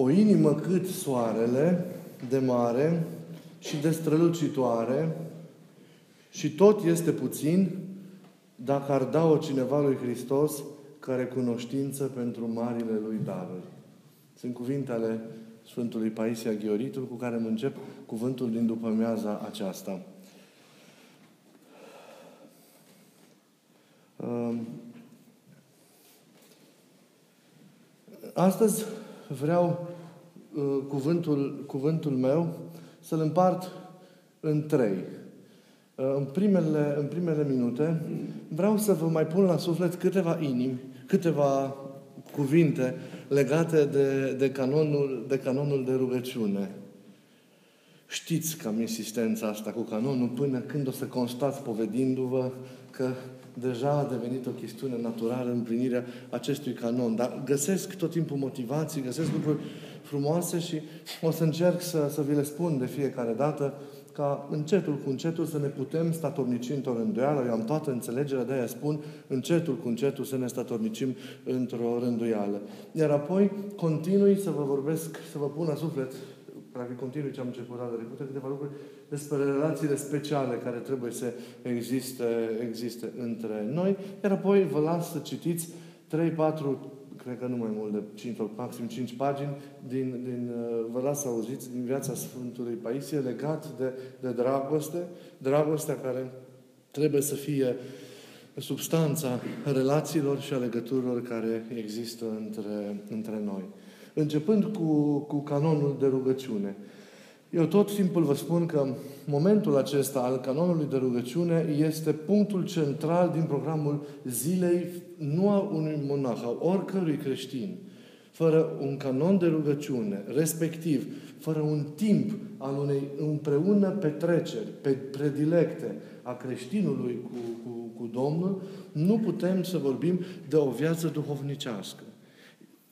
O inimă cât soarele, de mare și de strălucitoare, și tot este puțin dacă ar da-o cineva lui Hristos ca recunoștință pentru marile lui daruri. Sunt cuvinte ale Sfântului Paisie Aghioritul cu care mă încep cuvântul din după-amiaza aceasta. Astăzi vreau cuvântul meu să-l împart în trei. În primele minute vreau să vă mai pun la suflet câteva cuvinte legate de canonul de rugăciune. Știți că am insistența asta cu canonul până când o să constați povedindu-vă că deja a devenit o chestiune naturală împlinirea acestui canon. Dar găsesc tot timpul motivații, găsesc lucruri frumoase și o să încerc să vi le spun de fiecare dată ca încetul cu încetul să ne putem statornici într-o rânduială. Eu am toată înțelegerea, de-aia spun încetul cu încetul să ne statornicim într-o rânduială. Iar apoi continui să vă vorbesc, să vă pun la suflet, practic continui ce am început data trecută, câteva lucruri despre relațiile speciale care trebuie să existe între noi. Iar apoi vă las să citiți 3-4, cred că nu mai mult de 5, maxim 5 pagini, vă las să auziți din viața Sfântului Paisie legat de dragoste, dragostea care trebuie să fie substanța relațiilor și a legăturilor care există între noi. Începând cu canonul de rugăciune. Eu tot timpul vă spun că momentul acesta al canonului de rugăciune este punctul central din programul zilei, nu a unui monah, a oricărui creștin. Fără un canon de rugăciune, respectiv, fără un timp al unei împreună petreceri, predilecte a creștinului cu Domnul, nu putem să vorbim de o viață duhovnicească.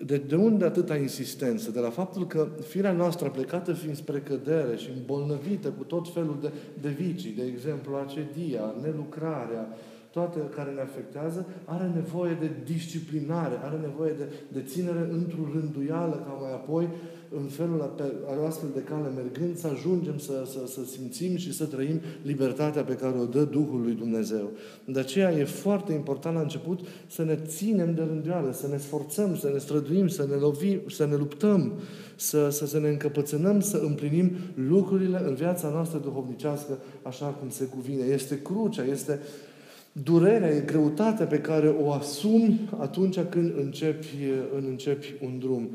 De unde atâta insistență? De la faptul că firea noastră, plecată fiind spre cădere și îmbolnăvită cu tot felul de vicii, de exemplu acedia, nelucrarea, toate care ne afectează, are nevoie de disciplinare, are nevoie de ținere într-o rânduială, ca mai apoi, în felul astfel de cale mergând, să ajungem să simțim și să trăim libertatea pe care o dă Duhul lui Dumnezeu. De aceea e foarte important la început să ne ținem de rânduială, să ne sforțăm, să ne străduim, să ne lovim, să ne luptăm, să ne încăpățânăm, să împlinim lucrurile în viața noastră duhovnicească așa cum se cuvine. Este crucea, este durerea, e greutatea pe care o asumi atunci când începi un drum.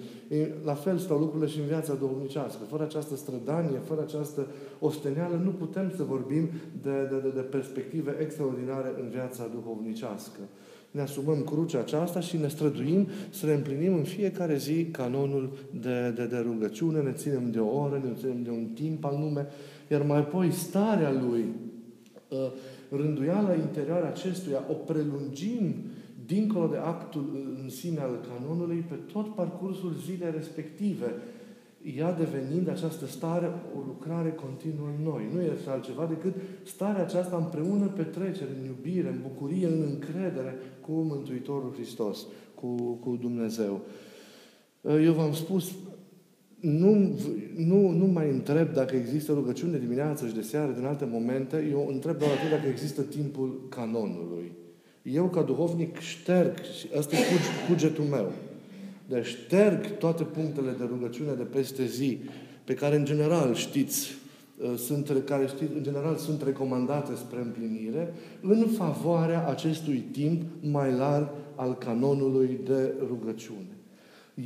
La fel stau lucrurile și în viața duhovnicească. Fără această strădanie, fără această osteneală, nu putem să vorbim de perspective extraordinare în viața duhovnicească. Ne asumăm crucea aceasta și ne străduim să ne împlinim în fiecare zi canonul de rugăciune, ne ținem de o oră, ne ținem de un timp anume, iar mai apoi starea lui, rânduiala interioară acestuia, o prelungim dincolo de actul în sine al canonului pe tot parcursul zilei respective, ea devenind această stare o lucrare continuă în noi. Nu este altceva decât starea aceasta împreună petrecere, în iubire, în bucurie, în încredere cu Mântuitorul Hristos, cu Dumnezeu. Eu v-am spus, nu mai întreb dacă există rugăciune de dimineață și de seară, din alte momente. Eu întreb doar atât dacă există timpul canonului. Eu, ca duhovnic, șterg, și ăsta e cugetul meu, deci șterg toate punctele de rugăciune de peste zi, pe care, în general, sunt recomandate spre împlinire, în favoarea acestui timp mai larg al canonului de rugăciune.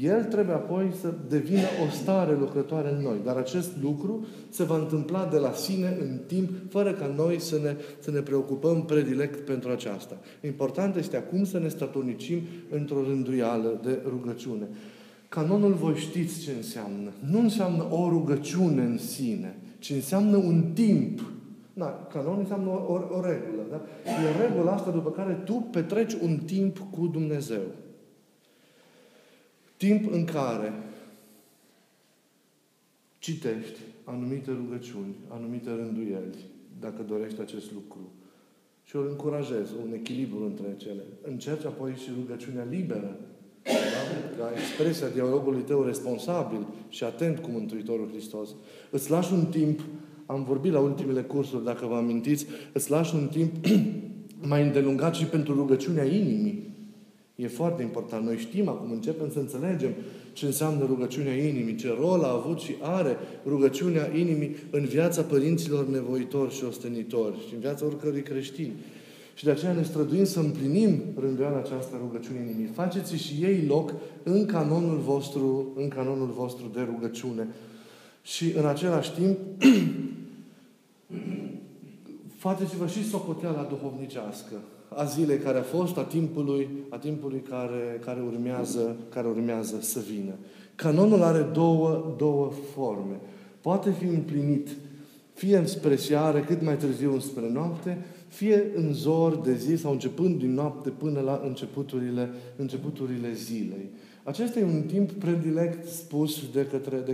El trebuie apoi să devină o stare lucrătoare în noi. Dar acest lucru se va întâmpla de la sine în timp, fără ca noi să ne preocupăm predilect pentru aceasta. Important este acum să ne statornicim într-o rânduială de rugăciune. Canonul, voi știți ce înseamnă. Nu înseamnă o rugăciune în sine, ci înseamnă un timp. Da, canon înseamnă o regulă. Da? E regula asta după care tu petreci un timp cu Dumnezeu. Timp în care citești anumite rugăciuni, anumite rânduieli, dacă dorești acest lucru. Și îl încurajez, un echilibru între cele. Încerci apoi și rugăciunea liberă. Da? la expresia dialogului tău responsabil și atent cu Mântuitorul Hristos. Îți lași un timp, am vorbit la ultimele cursuri, dacă vă amintiți, îți lași un timp mai îndelungat și pentru rugăciunea inimii. E foarte important. Noi știm acum, începem să înțelegem ce înseamnă rugăciunea inimii, ce rol a avut și are rugăciunea inimii în viața părinților nevoitori și ostenitori și în viața oricărui creștin. Și de aceea ne străduim să împlinim rânduiala aceasta rugăciunii inimii. Faceți și ei loc în canonul vostru, în canonul vostru de rugăciune. Și în același timp faceți-vă și socoteala duhovnicească a zilei care a fost, a timpului care urmează să vină. Canonul are două forme. Poate fi împlinit fie înspre seară, cât mai târziu înspre noapte, fie în zori de zi sau începând din noapte până la începuturile zilei. Acesta e un timp predilect spus de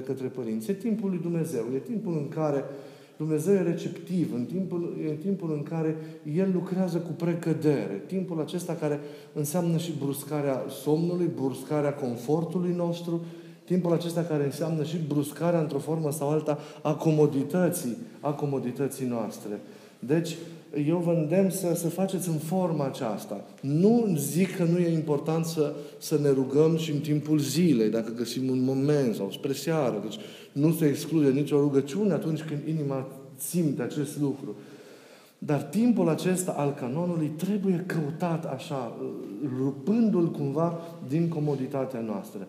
către părinți. E timpul lui Dumnezeu. E timpul în care Dumnezeu e receptiv, în timpul în care El lucrează cu precădere. Timpul acesta care înseamnă și bruscarea somnului, bruscarea confortului nostru, timpul acesta care înseamnă și bruscarea, într-o formă sau alta, a comodității noastre. Deci, eu vă îndemn să faceți în forma aceasta. Nu zic că nu e important să ne rugăm și în timpul zilei, dacă găsim un moment sau spre seară. Deci nu se exclude nicio rugăciune atunci când inima simte acest lucru. Dar timpul acesta al canonului trebuie căutat așa, rupându-l cumva din comoditatea noastră.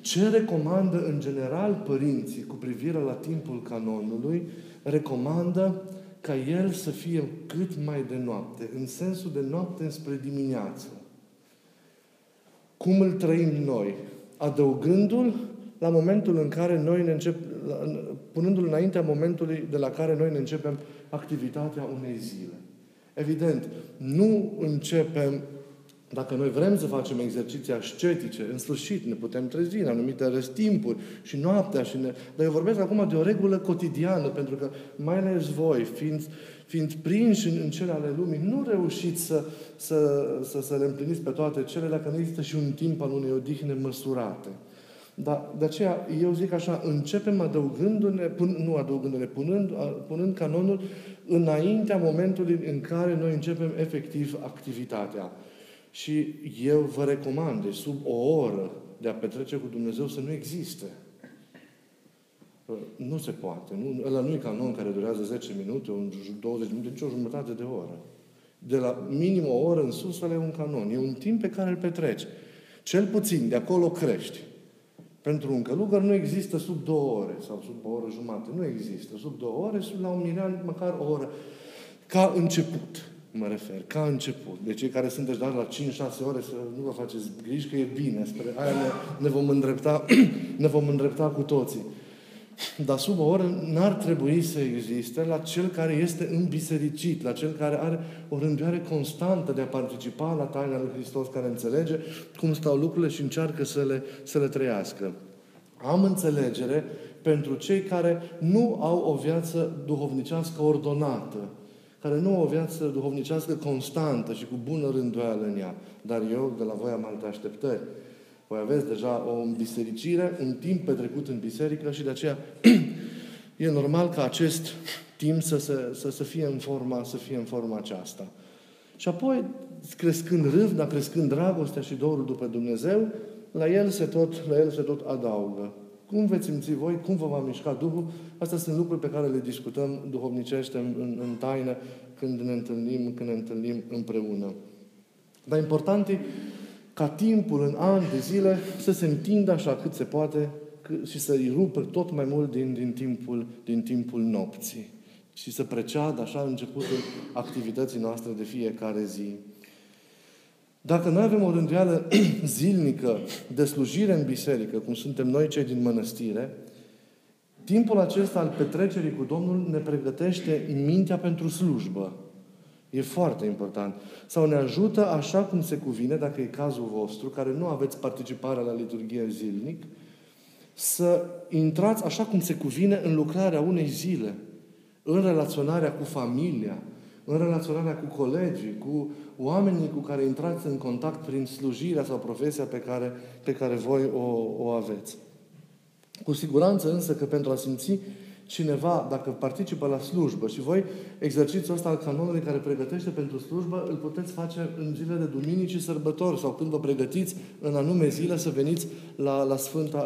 Ce recomandă în general părinții cu privire la timpul canonului? Recomandă ca el să fie cât mai de noapte, în sensul de noapte înspre dimineață. Cum îl trăim noi? Adăugându-l la momentul în care noi ne punându-l înaintea momentului de la care noi ne începem activitatea unei zile. Evident, nu începem, dacă noi vrem să facem exerciții ascetice, în sfârșit ne putem trezi în anumite răstimpuri și noaptea și ne... Dar eu vorbesc acum de o regulă cotidiană, pentru că mai ales voi, fiind prinși în cele ale lumii, nu reușiți să le împliniți pe toate cele dacă nu există și un timp al unei odihne măsurate. Dar de aceea eu zic așa, începem punând canonul înaintea momentului în care noi începem efectiv activitatea. Și eu vă recomand, deci sub o oră de a petrece cu Dumnezeu să nu existe. Nu se poate. Ăla nu e canon care durează 10 minute, 20 minute, nici o jumătate de oră. De la minim o oră în sus, ăla e un canon. E un timp pe care îl petreci. Cel puțin, de acolo crești. Pentru un călugăr nu există sub 2 ore sau sub o oră jumate. Nu există. Sub 2 ore, sub la un mirean, măcar o oră. Ca început. Mă refer, ca început. Deci cei care sunteți doar la 5-6 ore, să nu vă faceți griji că e bine. Spre aia ne vom îndrepta cu toții. Dar sub o oră n-ar trebui să existe la cel care este înbisericit, la cel care are o rânduiare constantă de a participa la taina lui Hristos, care înțelege cum stau lucrurile și încearcă să le trăiască. Am înțelegere pentru cei care nu au o viață duhovnicească ordonată, care nu au o viață duhovnicească constantă și cu bună rânduială în ea. Dar eu, de la voi, am alte așteptări. Voi aveți deja o înbisericire, un timp petrecut în biserică și de aceea e normal ca acest timp să fie în forma aceasta. Și apoi, crescând râvna, crescând dragostea și dorul după Dumnezeu, la el se tot adaugă. Cum veți simți voi? Cum vă va mișca Duhul? Astea sunt lucruri pe care le discutăm duhovnicește în taină când ne întâlnim împreună. Dar important e ca timpul în ani de zile să se întindă așa cât se poate și să-i rupă tot mai mult din timpul nopții. Și să preceadă așa începutul activității noastre de fiecare zi. Dacă noi avem o rânduială zilnică de slujire în biserică, cum suntem noi cei din mănăstire, timpul acesta al petrecerii cu Domnul ne pregătește mintea pentru slujbă. E foarte important. Sau ne ajută așa cum se cuvine, dacă e cazul vostru, care nu aveți participarea la liturghie zilnic, să intrați așa cum se cuvine în lucrarea unei zile, în relaționarea cu familia, în relaționarea cu colegii, cu oamenii cu care intrați în contact prin slujirea sau profesia pe care voi o aveți. Cu siguranță însă că pentru a simți cineva, dacă participă la slujbă și voi exercițiul ăsta al canonului care pregătește pentru slujbă, îl puteți face în zilele de duminici și sărbători sau când vă pregătiți în anume zile să veniți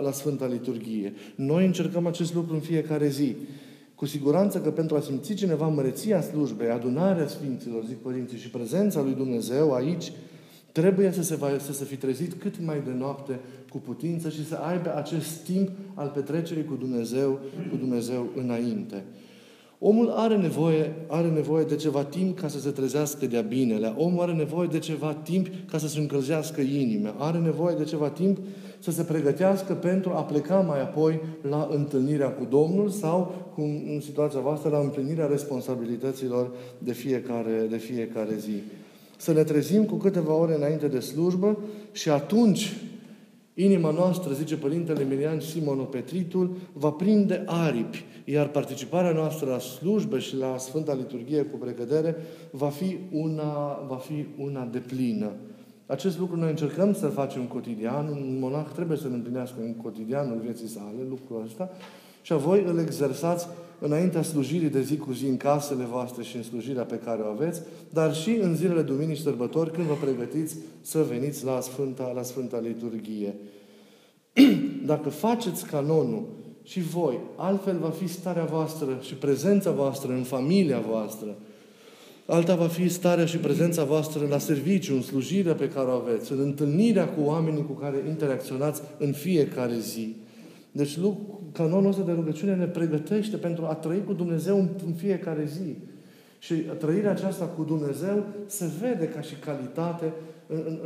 la Sfânta Liturghie. Noi încercăm acest lucru în fiecare zi. Cu siguranță că pentru a simți cineva măreția slujbei, adunarea Sfinților, zic părinții, și prezența lui Dumnezeu aici, trebuie să se fi trezit cât mai de noapte cu putință și să aibă acest timp al petrecerii cu Dumnezeu înainte. Omul are nevoie de ceva timp ca să se trezească de-a binelea. Omul are nevoie de ceva timp ca să se încălzească inima. Are nevoie de ceva timp să se pregătească pentru a pleca mai apoi la întâlnirea cu Domnul sau, cum în situația voastră, la împlinirea responsabilităților de fiecare zi. Să ne trezim cu câteva ore înainte de slujbă și atunci inima noastră, zice Părintele Emilian Simonopetritul, va prinde aripi, iar participarea noastră la slujbe și la Sfânta Liturghie cu precădere va fi una deplină. Acest lucru noi încercăm să-l facem cotidian, un monah trebuie să-l împlinească în cotidianul vieții sale, lucrul ăsta, și voi îl exersați înaintea slujirii de zi cu zi în casele voastre și în slujirea pe care o aveți, dar și în zilele duminici sărbători când vă pregătiți să veniți la Sfânta Liturghie. Dacă faceți canonul și voi, altfel va fi starea voastră și prezența voastră în familia voastră, alta va fi starea și prezența voastră la serviciu, în slujirea pe care o aveți, în întâlnirea cu oamenii cu care interacționați în fiecare zi. Deci canonul ăsta de rugăciune ne pregătește pentru a trăi cu Dumnezeu în fiecare zi. Și trăirea aceasta cu Dumnezeu se vede ca și calitate în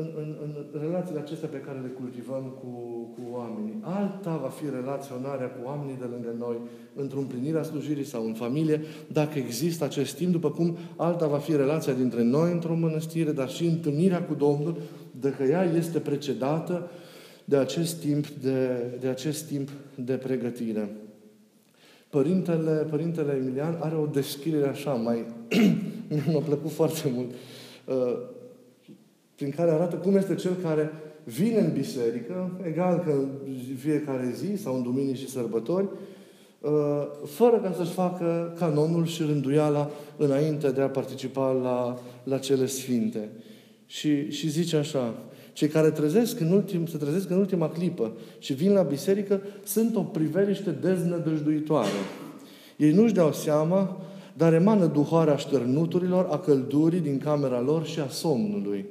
relațiile acestea pe care le cultivăm cu oamenii. Alta va fi relaționarea cu oamenii de lângă noi, într-o împlinire a slujirii sau în familie, dacă există acest timp, după cum alta va fi relația dintre noi într-o mănăstire, dar și întâlnirea cu Domnul, dacă ea este precedată de acest timp de pregătire. Părintele Emilian are o descriere așa, mi-a plăcut foarte mult, prin care arată cum este cel care vine în biserică, egal că în fiecare zi sau în duminici și sărbători, fără ca să-și facă canonul și rânduiala înainte de a participa la cele sfinte. Și zice așa: cei care se trezesc în ultima clipă și vin la biserică sunt o priveliște deznădăjduitoare. Ei nu-și dau seama, dar emană duhoarea șternuturilor, a căldurii din camera lor și a somnului.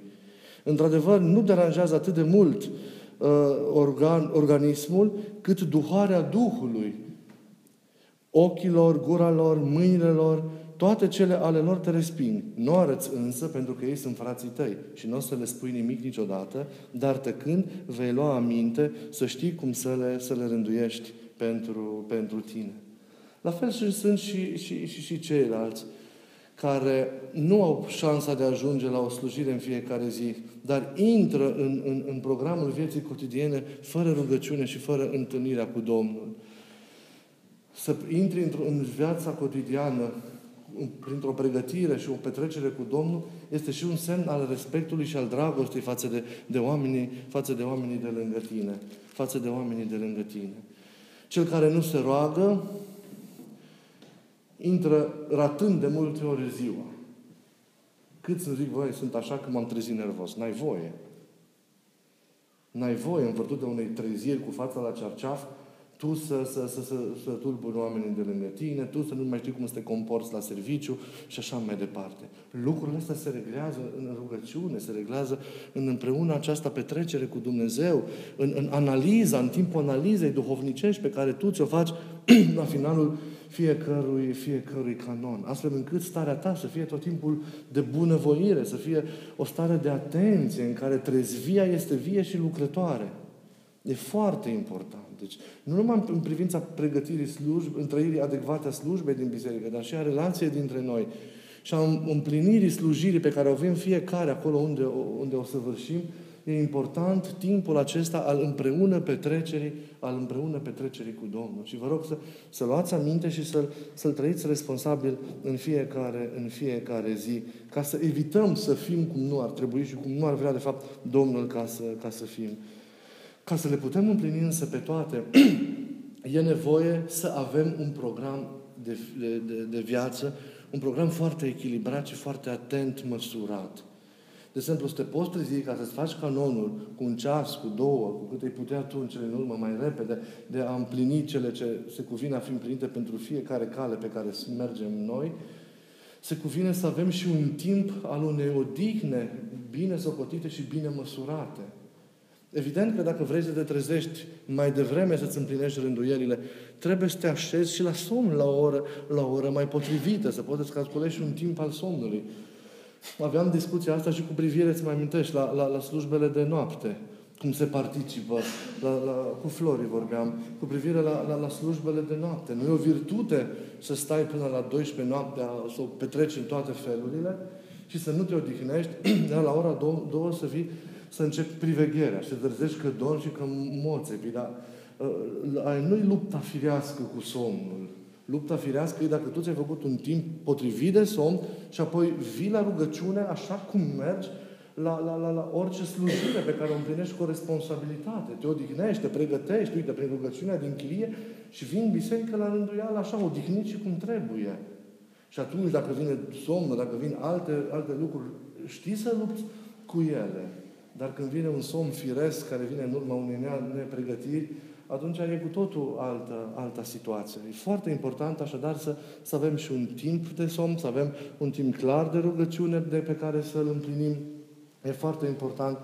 Într-adevăr, nu deranjează atât de mult organismul, cât duhoarea Duhului. Ochilor, gura lor, mâinile lor, toate cele ale lor te resping. Nu arăți însă, pentru că ei sunt frații tăi și nu o să le spui nimic niciodată, dar tăcând vei lua aminte să știi cum să le rânduiești pentru tine. La fel sunt și ceilalți care nu au șansa de a ajunge la o slujire în fiecare zi, dar intră în programul vieții cotidiene fără rugăciune și fără întâlnirea cu Domnul. Să intri în viața cotidiană printr-o pregătire și o petrecere cu Domnul este și un semn al respectului și al dragostei față de oamenii de lângă tine. Cel care nu se roagă intră ratând de multe ori ziua. Câți îmi zic, voi, sunt așa că m-am trezit nervos. N-ai voie, în vârtute unei treziri cu fața la cearceaf, tu să tulburi oamenii de lângă tine, tu să nu mai știi cum să te comporți la serviciu și așa mai departe. Lucrurile astea se reglează în rugăciune, se reglează în împreună această petrecere cu Dumnezeu, în analiza, în timpul analizei duhovnicești pe care tu ți-o faci la finalul fiecărui canon, astfel încât starea ta să fie tot timpul de bunăvoire, să fie o stare de atenție în care trezvia este vie și lucrătoare. E foarte important. Deci, nu numai în privința pregătirii slujbe, în trăirii adecvate a slujbei din biserică, dar și a relației dintre noi și a împlinirii slujirii pe care o avem fiecare acolo unde o săvârșim, e important timpul acesta al împreună petrecerii cu Domnul. Și vă rog să luați aminte și să-l trăiți responsabil în fiecare zi, ca să evităm să fim cum nu ar trebui și cum nu ar vrea, de fapt, Domnul ca să fim. Ca să le putem împlini însă pe toate, e nevoie să avem un program de viață, un program foarte echilibrat și foarte atent măsurat. De exemplu, să te poți trezi ca să-ți faci canonul cu un ceas, cu două, cu cât îi putea tu în cele în urmă, mai repede, de a împlini cele ce se cuvine a fi împlinite pentru fiecare cale pe care mergem noi. Se cuvine să avem și un timp al unei odihne bine socotite și bine măsurate. Evident că dacă vrei să te trezești mai devreme, să-ți împlinești rânduielile, trebuie să te așezi și la somn la o oră mai potrivită, să poți să calculezi un timp al somnului. Aveam discuția asta și cu privire, îți mai amintești, la slujbele de noapte, cum se participă, cu Florii vorbeam, cu privire la slujbele de noapte. Nu e o virtute să stai până la 12 noaptea, să o petreci în toate felurile și să nu te odihnești, dar la ora 2 să vii, să începi privegherea, să dărzești că dormi și că moțepi, dar nu-i lupta firească cu somnul. Lupta firească e dacă tu ți-ai făcut un timp potrivit de somn și apoi vii la rugăciune așa cum mergi la orice slujire pe care o împlinești cu o responsabilitate. Te odihnești, te pregătești, uite, prin rugăciunea din chilie și vii în biserică la rânduială așa, odihnit și cum trebuie. Și atunci, dacă vine somnul, dacă vin alte lucruri, știi să lupți cu ele. Dar când vine un somn firesc care vine în urma unei nepregătiri, atunci e cu totul alta situație. E foarte important așadar să avem și un timp de somn, să avem un timp clar de rugăciune pe care să-l împlinim. E foarte important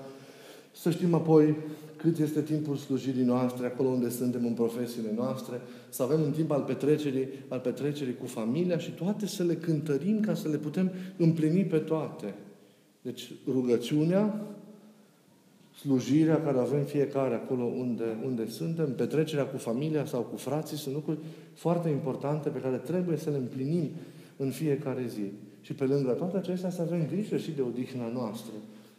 să știm apoi cât este timpul slujirii noastre, acolo unde suntem în profesiile noastre, să avem un timp al petrecerii cu familia și toate să le cântărim ca să le putem împlini pe toate. Deci rugăciunea, slujirea care avem fiecare acolo unde suntem, petrecerea cu familia sau cu frații, sunt lucruri foarte importante pe care trebuie să le împlinim în fiecare zi. Și pe lângă toate acestea să avem grijă și de odihna noastră,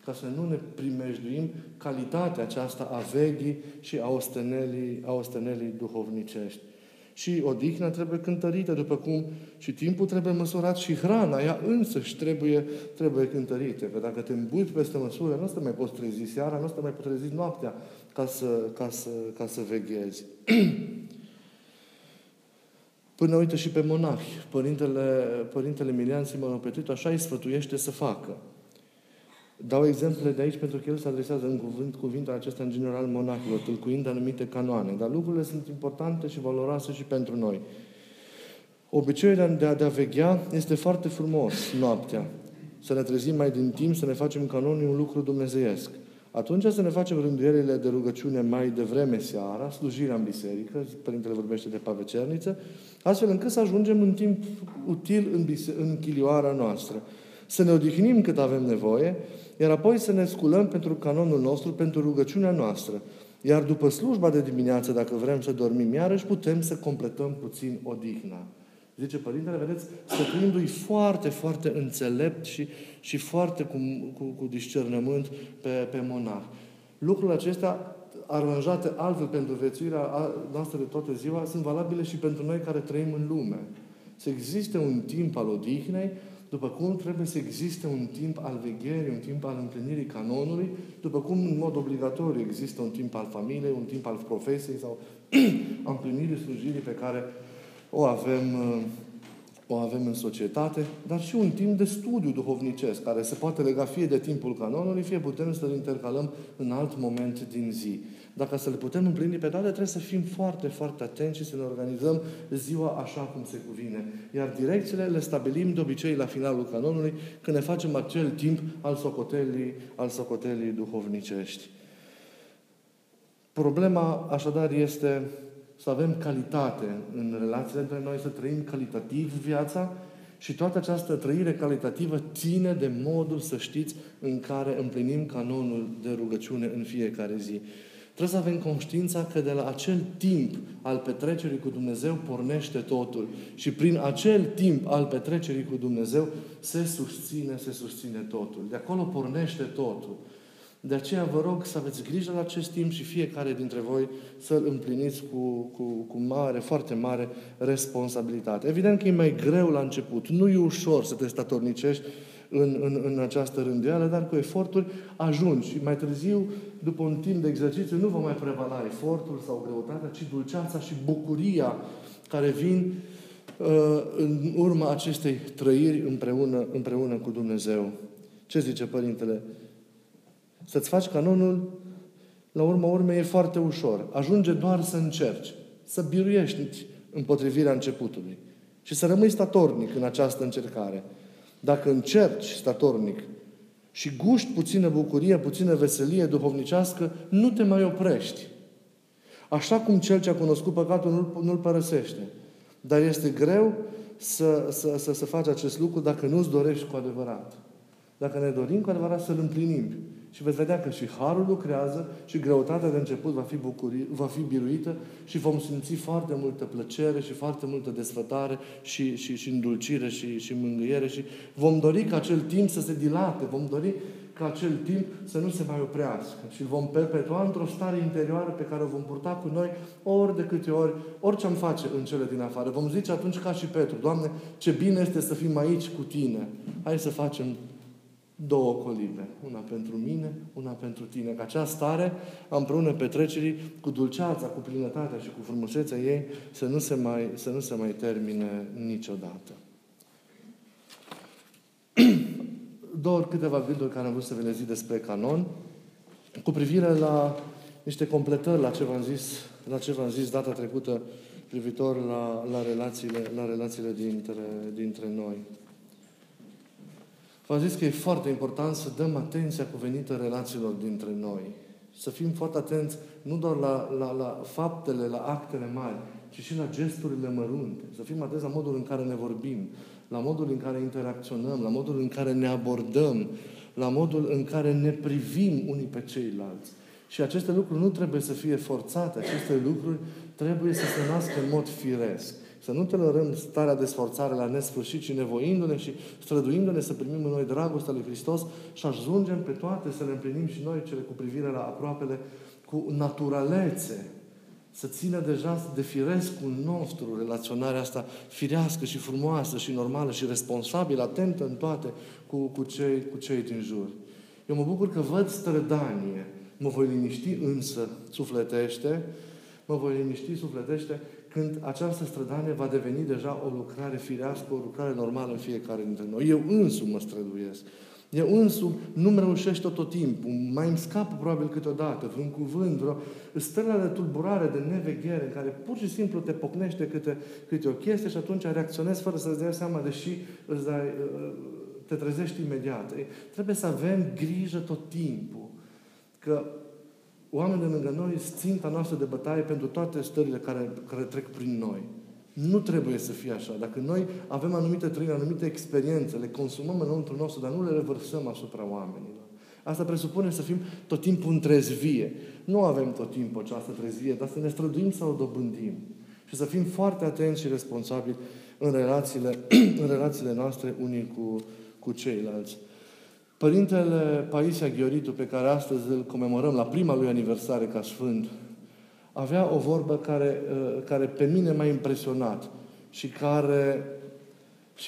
ca să nu ne primejduim calitatea aceasta a veghii și a ostenelii duhovnicești. Și odihna trebuie cântărită, după cum și timpul trebuie măsurat și hrana, ea însăși trebuie cântărită. Că dacă te îmbuiți peste măsură, nu o să te mai poți trezi seara, nu o să te mai poți trezi noaptea ca să veghezi. Până uite și pe monahi, Părintele Emilian Simonopetritul așa îi sfătuiește să facă. Dau exemple de aici pentru că el se adresează în cuvintele acestea în general monahilor, tâlcuind anumite canoane. Dar lucrurile sunt importante și valoroase și pentru noi. Obiceiul de a veghea este foarte frumos noaptea. Să ne trezim mai din timp, să ne facem canonii un lucru dumnezeiesc. Atunci să ne facem rânduielile de rugăciune mai devreme seara, slujirea în biserică, Părintele vorbește de pavecerniță, astfel încât să ajungem în timp util în chilioara noastră. Să ne odihnim cât avem nevoie, iar apoi să ne sculăm pentru canonul nostru, pentru rugăciunea noastră. Iar după slujba de dimineață, dacă vrem să dormim iarăși, putem să completăm puțin odihna. Zice Părintele, vedeți, stăpându-i foarte, foarte înțelept și foarte cu discernământ pe monah. Lucrurile acestea, aranjate altfel pentru viețuirea noastră de toată ziua, sunt valabile și pentru noi care trăim în lume. Să existe un timp al odihnei, după cum trebuie să existe un timp al vegherii, un timp al împlinirii canonului, după cum în mod obligatoriu există un timp al familiei, un timp al profesiei sau al împlinirii slujirii pe care o avem în societate, dar și un timp de studiu duhovnicesc, care se poate lega fie de timpul canonului, fie putem să-l intercalăm în alt moment din zi. Dacă să le putem împlini pe toate, trebuie să fim foarte, foarte atenți și să ne organizăm ziua așa cum se cuvine. Iar direcțiile le stabilim de obicei la finalul canonului, când ne facem acel timp al socotelii duhovnicești. Problema, așadar, este să avem calitate în relațiile între noi, să trăim calitativ viața și toată această trăire calitativă ține de modul, să știți, în care împlinim canonul de rugăciune în fiecare zi. Trebuie să avem conștiința că de la acel timp al petrecerii cu Dumnezeu pornește totul. Și prin acel timp al petrecerii cu Dumnezeu se susține totul. De acolo pornește totul. De aceea vă rog să aveți grijă la acest timp și fiecare dintre voi să-l împliniți cu mare, foarte mare responsabilitate. Evident că e mai greu la început, nu e ușor să te statornicești în această rânduială, dar cu eforturi ajungi. Și mai târziu, după un timp de exercițiu, nu va mai prevala efortul sau greutatea, ci dulceața și bucuria care vin în urma acestei trăiri împreună cu Dumnezeu. Ce zice Părintele? Să-ți faci canonul, la urma urmei, e foarte ușor. Ajunge doar să încerci, să biruiești împotrivirea începutului și să rămâi statornic în această încercare. Dacă încerci statornic și guști puțină bucurie, puțină veselie duhovnicească, nu te mai oprești. Așa cum cel ce a cunoscut păcatul nu-l părăsește. Dar este greu să faci acest lucru dacă nu-ți dorești cu adevărat. Dacă ne dorim cu adevărat să-l împlinim. Și veți vedea că și harul lucrează și greutatea de început va fi biruită și vom simți foarte multă plăcere și foarte multă desfătare și îndulcire și mângâiere și vom dori ca acel timp să se dilate, vom dori ca acel timp să nu se mai oprească și vom perpetua într-o stare interioară pe care o vom purta cu noi ori de câte ori, orice am face în cele din afară. Vom zice atunci ca și Petru: Doamne, ce bine este să fim aici cu Tine! Hai să facem două colibe. Una pentru mine, una pentru tine. Că această stare, împreună petrecerii, cu dulceața, cu plinătatea și cu frumusețea ei, să nu se mai termine niciodată. Câteva gânduri care am vrut să vă le zic despre canon, cu privire la niște completări la ce v-am zis data trecută privitor la relațiile dintre noi. V-am zis că e foarte important să dăm atenția cuvenită relațiilor dintre noi. Să fim foarte atenți nu doar la faptele, la actele mari, ci și la gesturile mărunte. Să fim atenți la modul în care ne vorbim, la modul în care interacționăm, la modul în care ne abordăm, la modul în care ne privim unii pe ceilalți. Și aceste lucruri nu trebuie să fie forțate. Aceste lucruri trebuie să se nască în mod firesc. Să nu tălărăm starea de sforțare la nesfârșit, ci nevoindu-ne și străduindu-ne să primim în noi dragostea lui Hristos și ajungem pe toate să le împlinim și noi cele cu privire la aproapele cu naturalețe. Să țină deja de firescul nostru relaționarea asta firească și frumoasă și normală și responsabilă, atentă în toate cu cei din jur. Eu mă bucur că văd strădanie. Mă voi liniști însă sufletește, când această strădanie va deveni deja o lucrare firească, o lucrare normală în fiecare dintre noi. Eu însumi mă străduiesc. Eu însumi nu-mi reușește tot timpul. Mai îmi scapă probabil câteodată vreun cuvânt, vreo stările de tulburare, de neveghere, în care pur și simplu te pocnește câte o chestie și atunci reacționezi fără să-ți dai seama, deși te trezești imediat. Trebuie să avem grijă tot timpul că oamenii de lângă noi ținta noastră de bătaie pentru toate stările care trec prin noi. Nu trebuie să fie așa. Dacă noi avem anumite trăiri, anumite experiențe, le consumăm înăuntru nostru, dar nu le revărsăm asupra oamenilor. Asta presupune să fim tot timpul în trezvie. Nu avem tot timpul această trezvie, dar să ne străduim să o dobândim. Și să fim foarte atenți și responsabili în relațiile noastre unii cu ceilalți. Părintele Paisie Aghioritul, pe care astăzi îl comemorăm la prima lui aniversare ca sfânt, avea o vorbă care pe mine m-a impresionat și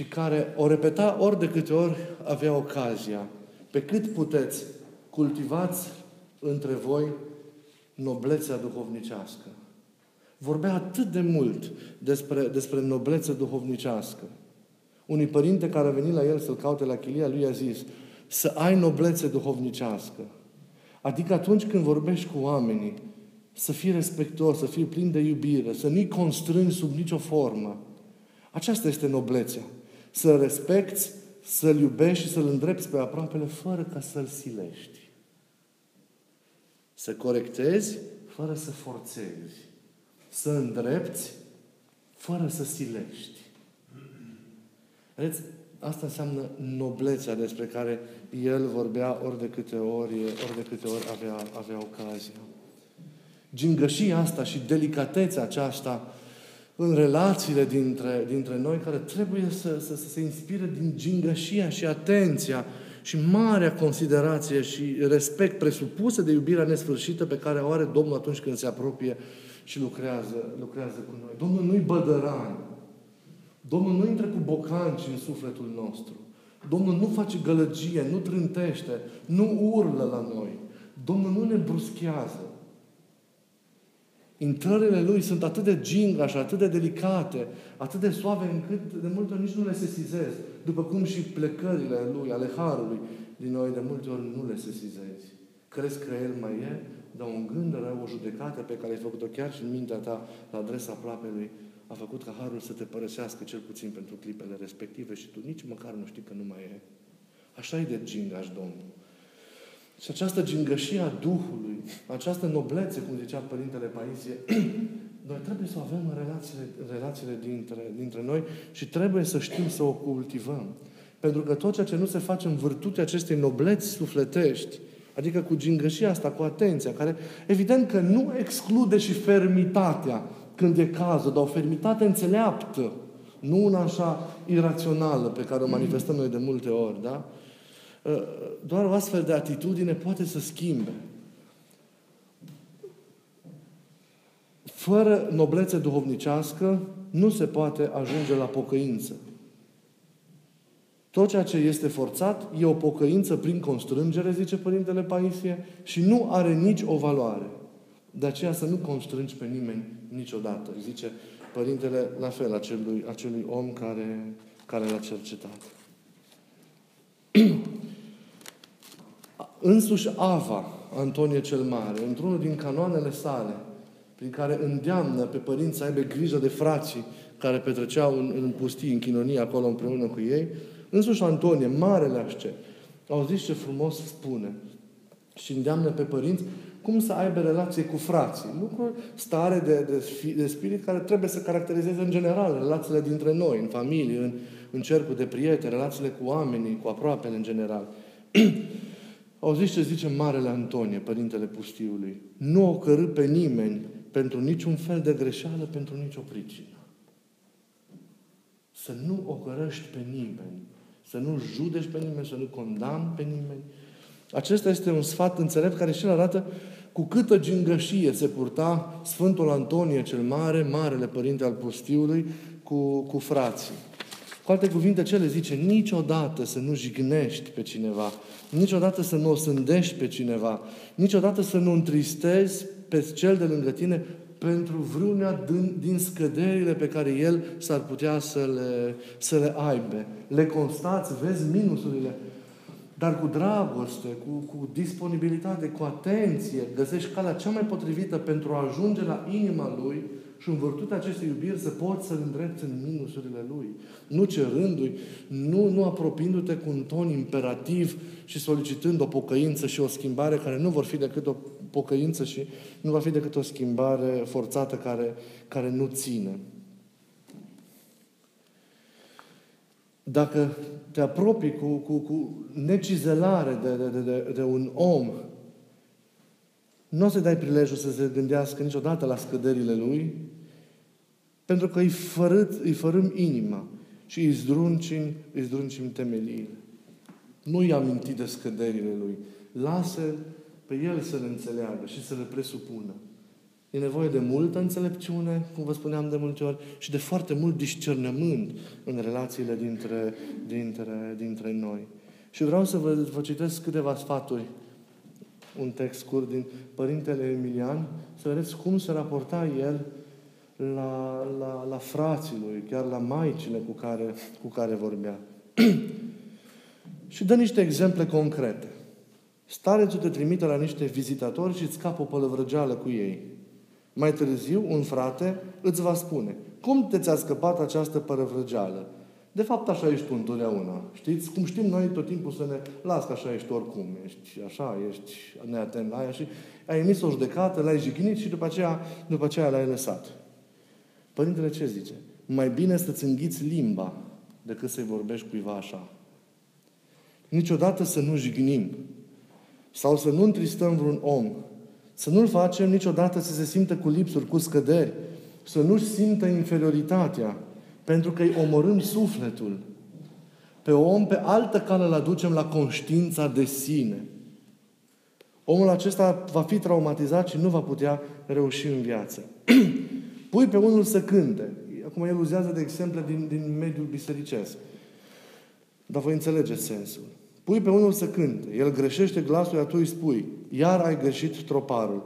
care o repeta ori de câte ori avea ocazia. Pe cât puteți, cultivați între voi noblețea duhovnicească. Vorbea atât de mult despre noblețe duhovnicească. Unii părinte care a venit la el să-l caute la chilia lui a zis: să ai noblețe duhovnicească. Adică atunci când vorbești cu oamenii, să fii respectuos, să fii plin de iubire, să nu-i constrângi sub nicio formă. Aceasta este noblețea. Să respecti, să-l iubești și să-l îndrepti pe aproapele fără ca să-l silești. Să corectezi fără să forțezi. Să îndrepti fără să silești. Vedeți? Asta înseamnă noblețea despre care el vorbea ori de câte ori avea ocazia. Gingășia asta și delicatețea aceasta în relațiile dintre noi, care trebuie să se inspire din gingășia și atenția și marea considerație și respect presupuse de iubirea nesfârșită pe care o are Domnul atunci când se apropie și lucrează cu noi. Domnul nu-i bădăran. Domnul nu intră cu bocanci în sufletul nostru. Domnul nu face gălăgie, nu trântește, nu urlă la noi. Domnul nu ne bruschează. Intrările Lui sunt atât de gingașe, atât de delicate, atât de suave, încât de multe ori nici nu le sesizezi. După cum și plecările Lui, ale Harului, din noi de multe ori nu le sesizezi. Crezi că El mai e, dar un gând rău, o judecată pe care ai făcut-o chiar și în mintea ta la adresa aproapelui, a făcut ca Harul să te părăsească cel puțin pentru clipele respective și tu nici măcar nu știi că nu mai e. Așa e de gingaș Domnul. Și această gingășie a Duhului, această noblețe, cum zicea Părintele Paisie, noi trebuie să o avem în relațiile dintre noi și trebuie să știm să o cultivăm. Pentru că tot ceea ce nu se face în virtutea acestei nobleți sufletești, adică cu gingășia asta, cu atenția, care evident că nu exclude și fermitatea când e cazul, dar o fermitate înțeleaptă, nu una așa irațională pe care o manifestăm noi de multe ori, da? Doar o astfel de atitudine poate să schimbe. Fără noblețe duhovnicească nu se poate ajunge la pocăință. Tot ceea ce este forțat e o pocăință prin constrângere, zice Părintele Paisie, și nu are nici o valoare. De aceea să nu constrângi pe nimeni niciodată, zice Părintele la fel acelui om care l-a cercetat. Însuși Ava, Antonie cel Mare, într-unul din canoanele sale, prin care îndeamnă pe părinți să aibă grijă de frații care petreceau în pustii, în Chinonie, acolo împreună cu ei, însuși Antonie, marele ascet, auziți ce frumos spune și îndeamnă pe părinți cum să aibă relație cu frații. Lucruri, stare de spirit care trebuie să caracterizeze în general relațiile dintre noi, în familie, în cercul de prieteni, relațiile cu oamenii, cu aproapele în general. Auziți ce zice Marele Antonie, Părintele Pustiului? Nu o cărî pe nimeni pentru niciun fel de greșeală, pentru nicio pricină. Să nu o ocărăști pe nimeni, să nu judești pe nimeni, să nu condamni pe nimeni. Acesta este un sfat înțelept care și-l arată cu câtă gingășie se purta Sfântul Antonie cel Mare, Marele Părinte al Pustiului, cu frații. Cu alte cuvinte, ce le zice? Niciodată să nu jignești pe cineva, niciodată să nu osândești pe cineva, niciodată să nu întristezi pe cel de lângă tine pentru vreuna din scăderile pe care el s-ar putea să le aibă. Le constați, vezi minusurile, dar cu dragoste, cu disponibilitate, cu atenție, găsești calea cea mai potrivită pentru a ajunge la inima lui și în virtutea acestei iubiri să poți să-l îndrepți în minusurile lui. Nu cerându-i, nu apropiindu-te cu un ton imperativ și solicitând o pocăință și o schimbare care nu vor fi decât o pocăință și nu va fi decât o schimbare forțată care nu ține. Dacă te apropii cu necizelare de un om, nu o să-i dai prilejul să se gândească niciodată la scăderile lui, pentru că îi fărâm inima și îi zdruncim temeliile. Nu-i aminti de scăderile lui. Lasă pe el să le înțeleagă și să le presupună. E nevoie de multă înțelepciune, cum vă spuneam de multe ori, și de foarte mult discernământ în relațiile dintre noi. Și vreau să vă citesc câteva sfaturi, un text scurt din Părintele Emilian, să vedeți cum se raporta el la frații lui, chiar la maicile cu care vorbea. Și dă niște exemple concrete. Starețul te trimite la niște vizitatori și îți scapă o pălăvrăgeală cu ei. Mai târziu, un frate îți va spune: cum te-a scăpat această pălăvrăgeală? De fapt, așa ești tu întotdeauna. Știți? Cum știm noi tot timpul să ne las că așa ești oricum. Ești așa, ești neatent la aia și ai emis o judecată, l-ai jignit și după aceea l-ai lăsat. Părintele ce zice? Mai bine să-ți înghiți limba decât să-i vorbești cuiva așa. Niciodată să nu jignim sau să nu întristăm vreun om. Să nu-l facem niciodată să se simtă cu lipsuri, cu scăderi. Să nu-și simtă inferioritatea. Pentru că îi omorâm sufletul. Pe om, pe altă cale îl aducem la conștiința de sine. Omul acesta va fi traumatizat și nu va putea reuși în viață. Pui pe unul să cânte. Acum el uzează de exemple din mediul bisericesc. Dar voi înțelegeți sensul. Pui pe unul să cânte. El greșește glasul, iar tu îi spui: iar ai greșit troparul.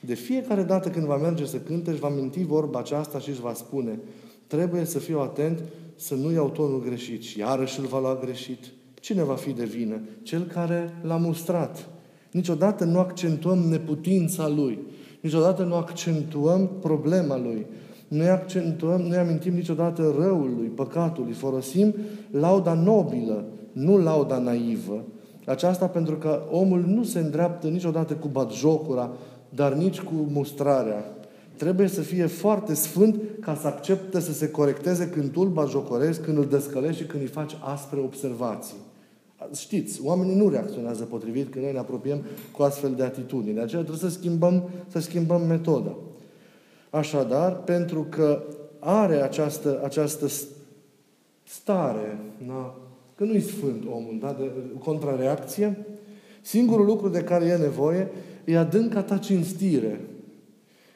De fiecare dată când va merge să cânte, își va minti vorba aceasta și își va spune: trebuie să fiu atent să nu iau tonul greșit. Și iarăși îl va lua greșit. Cine va fi de vină? Cel care l-a mustrat. Niciodată nu accentuăm neputința lui. Niciodată nu accentuăm problema lui. Nu amintim niciodată răul lui, păcatul lui. Folosim lauda nobilă, nu lauda naivă. Aceasta pentru că omul nu se îndreaptă niciodată cu batjocura, dar nici cu mustrarea. Trebuie să fie foarte sfânt ca să accepte să se corecteze când tu îl batjocorezi, când îl descălești și când îi faci aspre observații. Știți, oamenii nu reacționează potrivit când noi ne apropiem cu astfel de atitudini. De aceea trebuie să schimbăm metoda. Așadar, pentru că are această stare, da? Că nu-i sfânt omul, da? De contrareacție, singurul lucru de care e nevoie e adânca ta cinstire,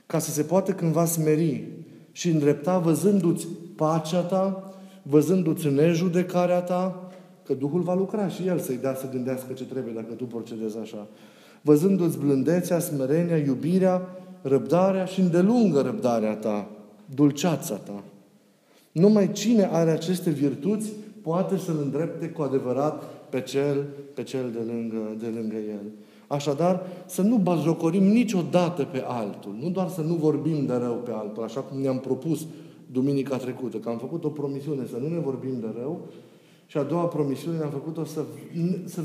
ca să se poată cândva smeri și îndrepta, văzându-ți pacea ta, văzându-ți nejudecarea ta, că Duhul va lucra și El să-i dea să gândească ce trebuie dacă tu procedezi așa. Văzându-ți blândețea, smerenia, iubirea, răbdarea și îndelungă răbdarea ta, dulceața ta. Numai cine are aceste virtuți poate să-l îndrepte cu adevărat pe cel de lângă el. Așadar, să nu batjocorim niciodată pe altul. Nu doar să nu vorbim de rău pe altul, așa cum ne-am propus duminica trecută, că am făcut o promisiune să nu ne vorbim de rău, și a doua promisiune ne-am făcut-o să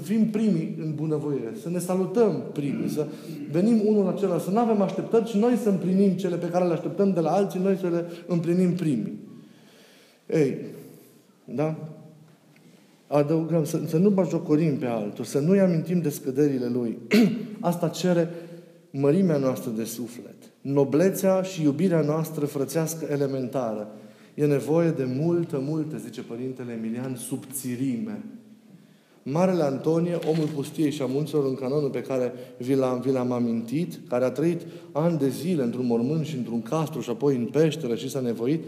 fim primii în bunăvoire, să ne salutăm primii, să venim unul la celălalt, să nu avem așteptări și noi să împlinim cele pe care le așteptăm de la alții, noi să le împlinim primii. Ei, da? Adăugăm, să nu batjocorim pe altul, să nu-i amintim de scăderile lui. Asta cere mărimea noastră de suflet, noblețea și iubirea noastră frățească elementară. E nevoie de multă, zice Părintele Emilian, subțirime. Marele Antonie, omul pustiei și a munților, în canonul pe care vi l-am amintit, care a trăit ani de zile într-un mormânt și într-un castru și apoi în peșteră și s-a nevoit,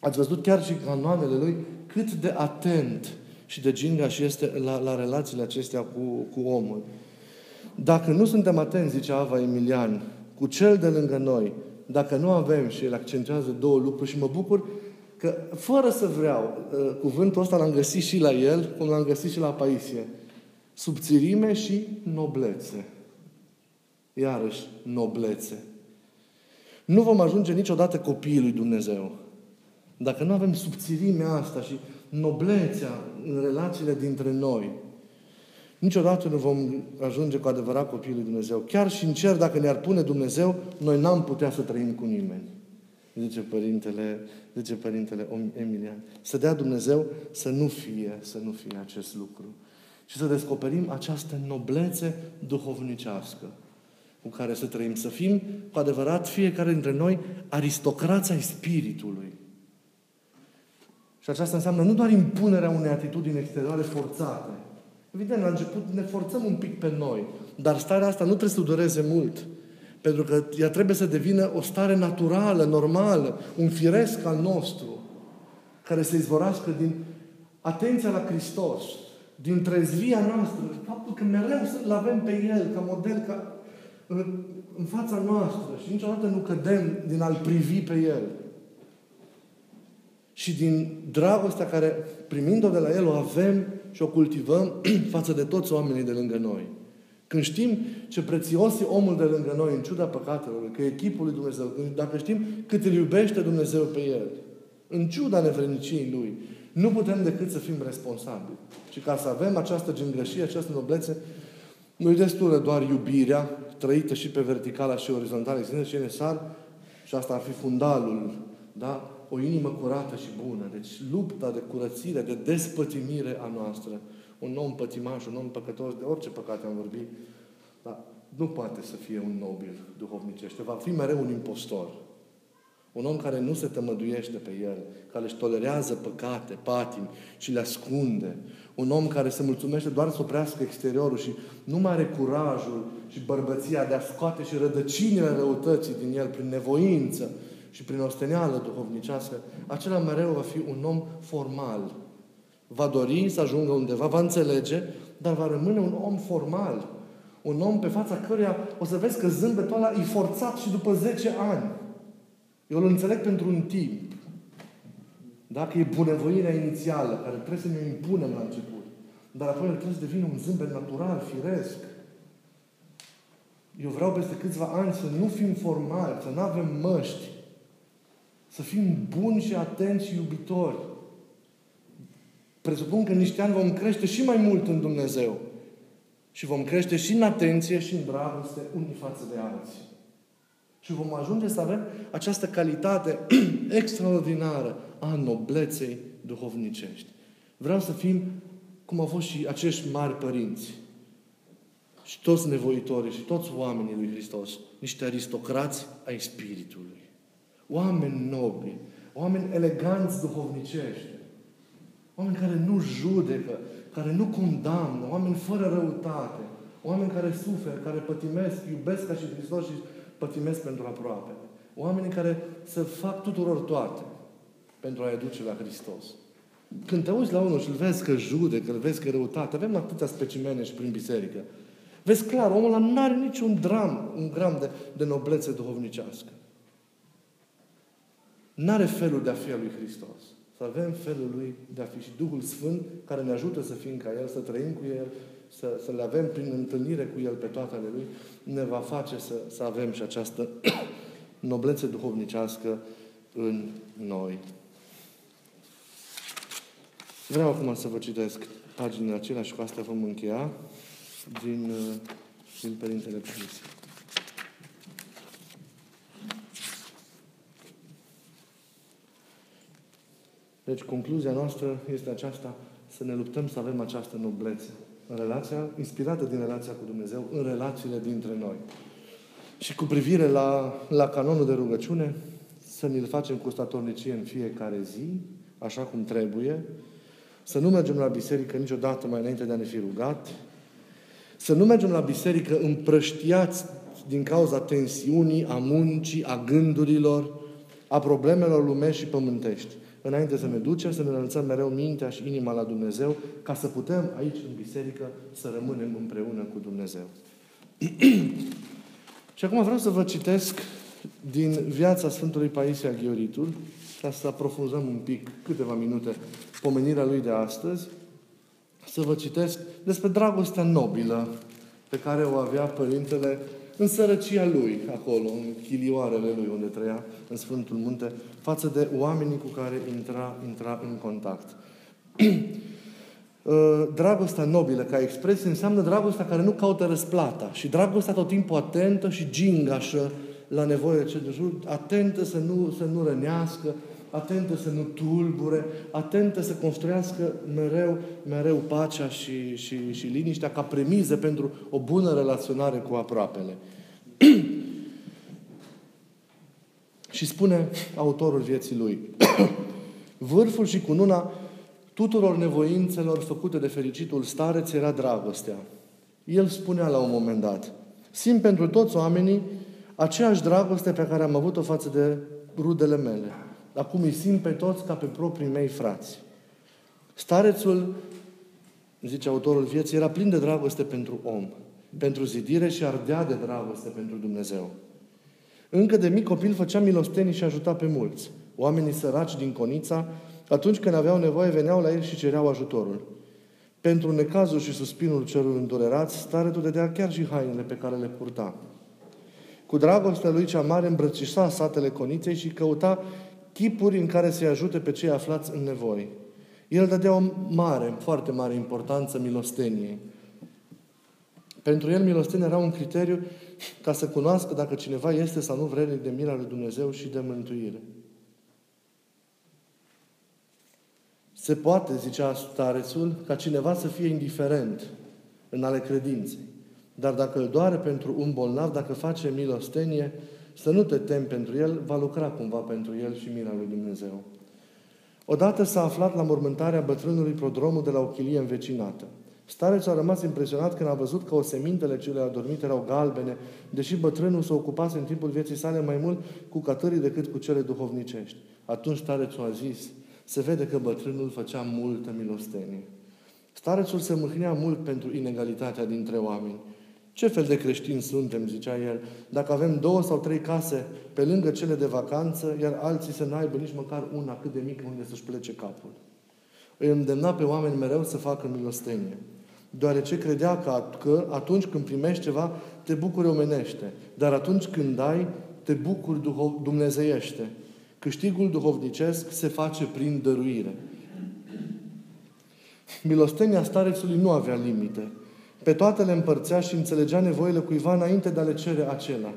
ați văzut chiar și canoanele lui cât de atent și de gingaș este la relațiile acestea cu omul. Dacă nu suntem atenți, zice Ava Emilian, cu cel de lângă noi, dacă nu avem, și el accentuează două lucruri și mă bucur că, fără să vreau, cuvântul ăsta l-am găsit și la el, cum l-am găsit și la Paisie. Subțirime și noblețe. Iarăși, noblețe. Nu vom ajunge niciodată copiii lui Dumnezeu dacă nu avem subțirimea asta și noblețea în relațiile dintre noi. Niciodată nu vom ajunge cu adevărat copiii lui Dumnezeu. Chiar și în cer, dacă ne-ar pune Dumnezeu, noi n-am putea să trăim cu nimeni. Zice Părintele Emilian. Să dea Dumnezeu să nu fie acest lucru. Și să descoperim această noblețe duhovnicească cu care să trăim. Să fim cu adevărat fiecare dintre noi aristocrații spiritului. Și aceasta înseamnă nu doar impunerea unei atitudini exterioare forțate. Evident, la început ne forțăm un pic pe noi, dar starea asta nu trebuie să dureze mult, pentru că ea trebuie să devină o stare naturală, normală, un firesc al nostru, care să izvorască din atenția la Hristos, din trezvia noastră, faptul că mereu îl avem pe El, ca model, ca în fața noastră și niciodată nu cădem din a-L privi pe El. Și din dragostea care, primind-o de la El, o avem și o cultivăm față de toți oamenii de lângă noi. Când știm ce prețios e omul de lângă noi, în ciuda păcatelor, că e chipul lui Dumnezeu, dacă știm cât îl iubește Dumnezeu pe el, în ciuda nevredniciei lui, nu putem decât să fim responsabili. Și ca să avem această gingășie, această noblețe, nu-i destulă doar iubirea, trăită și pe verticala și orizontală, există și necesar, și asta ar fi fundalul, da? O inimă curată și bună. Deci lupta de curățire, de despătimire a noastră. Un om pătimaș, un om păcătos, de orice păcate am vorbit, dar nu poate să fie un nobil duhovnicește. Va fi mereu un impostor. Un om care nu se tămăduiește pe el, care își tolerează păcate, patimi și le ascunde. Un om care se mulțumește doar să oprească exteriorul și nu mai are curajul și bărbăția de a scoate și rădăcinile răutății din el prin nevoință și prin osteneală duhovnicească, acela mereu va fi un om formal. Va dori să ajungă undeva, va înțelege, dar va rămâne un om formal. Un om pe fața căruia o să vezi că zâmbetul ăla e forțat și după 10 ani. Eu îl înțeleg pentru un timp. Dacă e bunăvoirea inițială, care trebuie să ne impunem la început, dar apoi trebuie să devină un zâmbet natural, firesc. Eu vreau peste câțiva ani să nu fim formali, să nu avem măști, să fim buni și atenți și iubitori. Presupun că niște ani vom crește și mai mult în Dumnezeu. Și vom crește și în atenție și în dragoste unii față de alții. Și vom ajunge să avem această calitate extraordinară a nobleței duhovnicești. Vreau să fim cum au fost și acești mari părinți. Și toți nevoitorii și toți oamenii lui Hristos. Niște aristocrați ai spiritului. Oameni nobili, oameni eleganți duhovnicești. Oameni care nu judecă, care nu condamnă, oameni fără răutate, oameni care suferă, care pătimesc, iubesc ca și Hristos și pătimesc pentru aproapele. Oamenii care să fac tuturor toate pentru a-i aduce la Hristos. Când te uiți la unul și îl vezi că judecă, îl vezi că e răutate, avem atâtea specimene și prin biserică. Vezi clar, omul ăla nu are niciun gram de noblețe duhovnicească. N-are felul de a fi al lui Hristos. Să avem felul lui de a fi și Duhul Sfânt care ne ajută să fim ca El, să trăim cu El, să le avem prin întâlnire cu El pe toate ale Lui, ne va face să avem și această noblețe duhovnicească în noi. Vreau acum să vă citesc paginile acelea și cu asta vom încheia din Părintele Paisie. Deci, concluzia noastră este aceasta, să ne luptăm să avem această noblețe. În relația, inspirată din relația cu Dumnezeu, în relațiile dintre noi. Și cu privire la canonul de rugăciune, să ne-l facem cu statornicie în fiecare zi, așa cum trebuie, să nu mergem la biserică niciodată mai înainte de a ne fi rugat, să nu mergem la biserică împrăștiați din cauza tensiunii, a muncii, a gândurilor, a problemelor lumești și pământești. Înainte să ne ducem, să ne înălțăm mereu mintea și inima la Dumnezeu, ca să putem aici, în biserică, să rămânem împreună cu Dumnezeu. Și acum vreau să vă citesc din viața Sfântului Paisie Aghioritul, ca să aprofundăm un pic, câteva minute, pomenirea lui de astăzi, să vă citesc despre dragostea nobilă pe care o avea Părintele în sărăcia lui, acolo, în chilioarele lui, unde trăia, în Sfântul Munte, față de oamenii cu care intra în contact. Dragostea nobilă, ca expresie, înseamnă dragostea care nu caută răsplata și dragostea tot timpul atentă și gingașă la nevoie ce de jur, atentă să nu rănească, atentă să nu tulbure, atentă să construiască mereu pacea și liniștea ca premiză pentru o bună relaționare cu aproapele. Și spune autorul vieții lui: vârful și cununa tuturor nevoințelor făcute de fericitul stareț era dragostea. El spunea la un moment dat: simt pentru toți oamenii aceeași dragoste pe care am avut-o față de rudele mele. Acum îi simt pe toți ca pe proprii mei frați. Starețul, zice autorul vieții, era plin de dragoste pentru om, pentru zidire și ardea de dragoste pentru Dumnezeu. Încă de mic copil făcea milostenii și ajuta pe mulți. Oamenii săraci din Conița, atunci când aveau nevoie, veneau la el și cereau ajutorul. Pentru necazul și suspinul celor îndurerați, starețul dădea chiar și hainele pe care le purta. Cu dragostea lui cea mare îmbrățișa satele Coniței și căuta chipuri în care să-i ajute pe cei aflați în nevoi. El dădea o mare, foarte mare importanță milosteniei. Pentru el, milostenia era un criteriu ca să cunoască dacă cineva este sau nu vrednic de mila lui Dumnezeu și de mântuire. Se poate, zicea starețul, ca cineva să fie indiferent în ale credinței. Dar dacă îl doare pentru un bolnav, dacă face milostenie, Să nu te temi pentru el, va lucra cumva pentru el și mila lui Dumnezeu. Odată s-a aflat la mormântarea bătrânului prodromul de la o chilie învecinată. Starețul a rămas impresionat când a văzut că osemintele cele adormite erau galbene, deși bătrânul se ocupase în timpul vieții sale mai mult cu catării decât cu cele duhovnicești. Atunci starețul a zis: se vede că bătrânul făcea multă milostenie. Starețul se mâhnea mult pentru inegalitatea dintre oameni. Ce fel de creștini suntem, zicea el, dacă avem 2 sau 3 case pe lângă cele de vacanță, iar alții să n-aibă nici măcar una cât de mică unde să-și plece capul. Îi îndemna pe oameni mereu să facă milostenie, deoarece credea că atunci când primești ceva, te bucuri omenește, dar atunci când dai, te bucuri dumnezeiește. Câștigul duhovnicesc se face prin dăruire. Milostenia starețului nu avea limite. Pe toate le împărțea și înțelegea nevoile cuiva înainte de a le cere acela.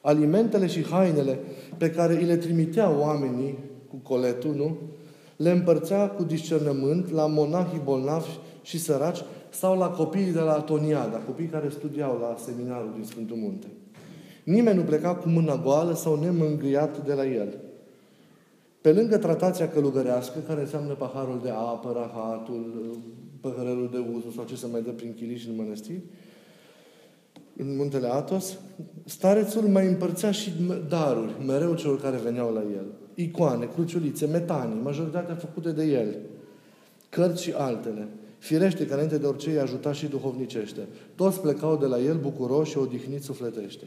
Alimentele și hainele pe care îi le trimitea oamenii cu coletul, nu? Le împărțea cu discernământ la monahii bolnavi și săraci sau la copiii de la Atoniada, copiii care studiau la seminarul din Sfântul Munte. Nimeni nu pleca cu mâna goală sau nemângâiat de la el. Pe lângă tratația călugărească, care înseamnă paharul de apă, rahatul, păhărelul de uzu sau ce se mai dă prin chilii și în mănăstiri, în Muntele Athos, starețul mai împărțea și daruri mereu celor care veneau la el. Icoane, cruciulițe, metanii, majoritatea făcute de el, cărți și altele. Firește că înainte de orice îi ajuta și duhovnicește. Toți plecau de la el bucuroși și odihniți sufletește.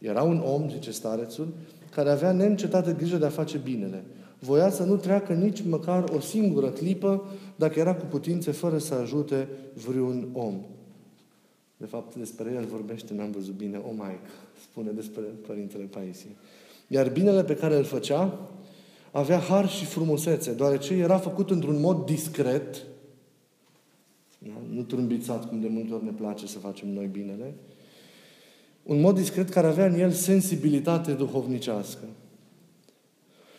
Era un om, zice starețul, care avea neîncetată grijă de a face binele. Voia să nu treacă nici măcar o singură clipă, dacă era cu putințe, fără să ajute vreun om. De fapt, despre el vorbește, n-am văzut bine, o maică, spune despre Părintele Paisie. Iar binele pe care îl făcea avea har și frumusețe, deoarece era făcut într-un mod discret, nu trâmbițat, cum de multe ori ne place să facem noi binele, un mod discret care avea în el sensibilitate duhovnicească.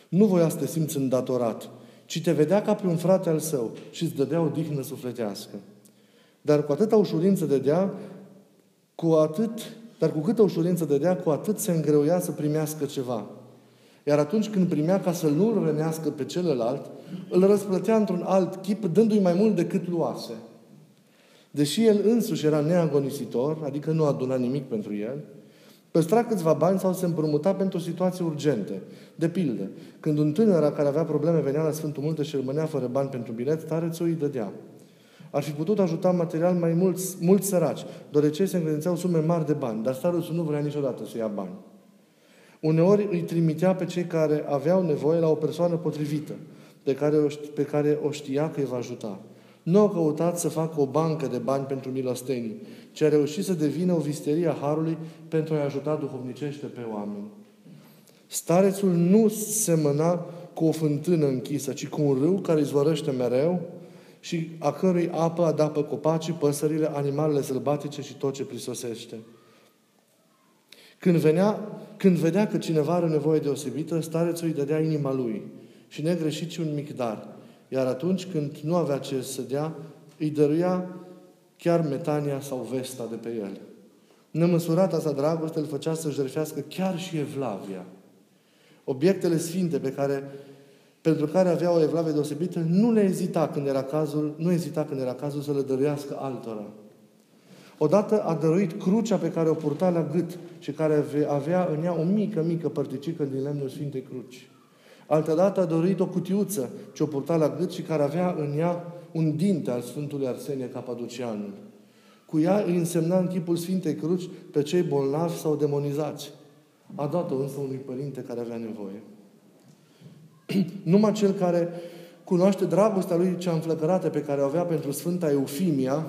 Nu voia să te simți îndatorat, ci te vedea ca pe un frate al său și îți dădea o dihnă sufletească. Dar cu atâta ușurință dădea, cu câtă ușurință dădea, cu atât se îngreuia să primească ceva. Iar atunci când primea, ca să nu rănească pe celălalt, îl răsplătea într-un alt chip, dându-i mai mult decât luase. Deși el însuși era neagonisitor, adică nu aduna nimic pentru el, păstra câțiva bani sau se împrumuta pentru situații urgente. De pildă, când un tânăr care avea probleme venea la Sfântul Munte și rămânea fără bani pentru bilet, starețul îi dădea. Ar fi putut ajuta material mai mulți săraci, deoarece se încredințeau sume mari de bani, dar starețul nu vrea niciodată să ia bani. Uneori îi trimitea pe cei care aveau nevoie la o persoană potrivită, pe care o știa că îi va ajuta. Nu a căutat să facă o bancă de bani pentru milostenii, ci a reușit să devină o visterie a harului pentru a-i ajuta duhovnicește pe oameni. Starețul nu semăna cu o fântână închisă, ci cu un râu care izvorăște mereu și a cărui apă adapă copacii, păsările, animalele sălbatice și tot ce prisosește. Când vedea că cineva are nevoie deosebită, starețul îi dădea inima lui și negreșit și un mic dar. Iar atunci când nu avea ce să dea, îi dăruia chiar metania sau vesta de pe el. Nemăsurata sa dragoste îl făcea să-și jertfească chiar și evlavia. Obiectele sfinte pentru care avea o evlavie deosebită, nu ezita când era cazul să le dăruiască altora. Odată a dăruit crucea pe care o purta la gât și care avea în ea o mică părticică din lemnul Sfintei Cruci. Altădată a dorit o cutiuță ce o purta la gât și care avea în ea un dinte al Sfântului Arsenie Capadocianul. Cu ea îi însemna în chipul Sfintei Cruci pe cei bolnavi sau demonizați. A dat-o însă unui părinte care avea nevoie. Numai cel care cunoaște dragostea lui cea înflăcărată pe care o avea pentru Sfânta Eufimia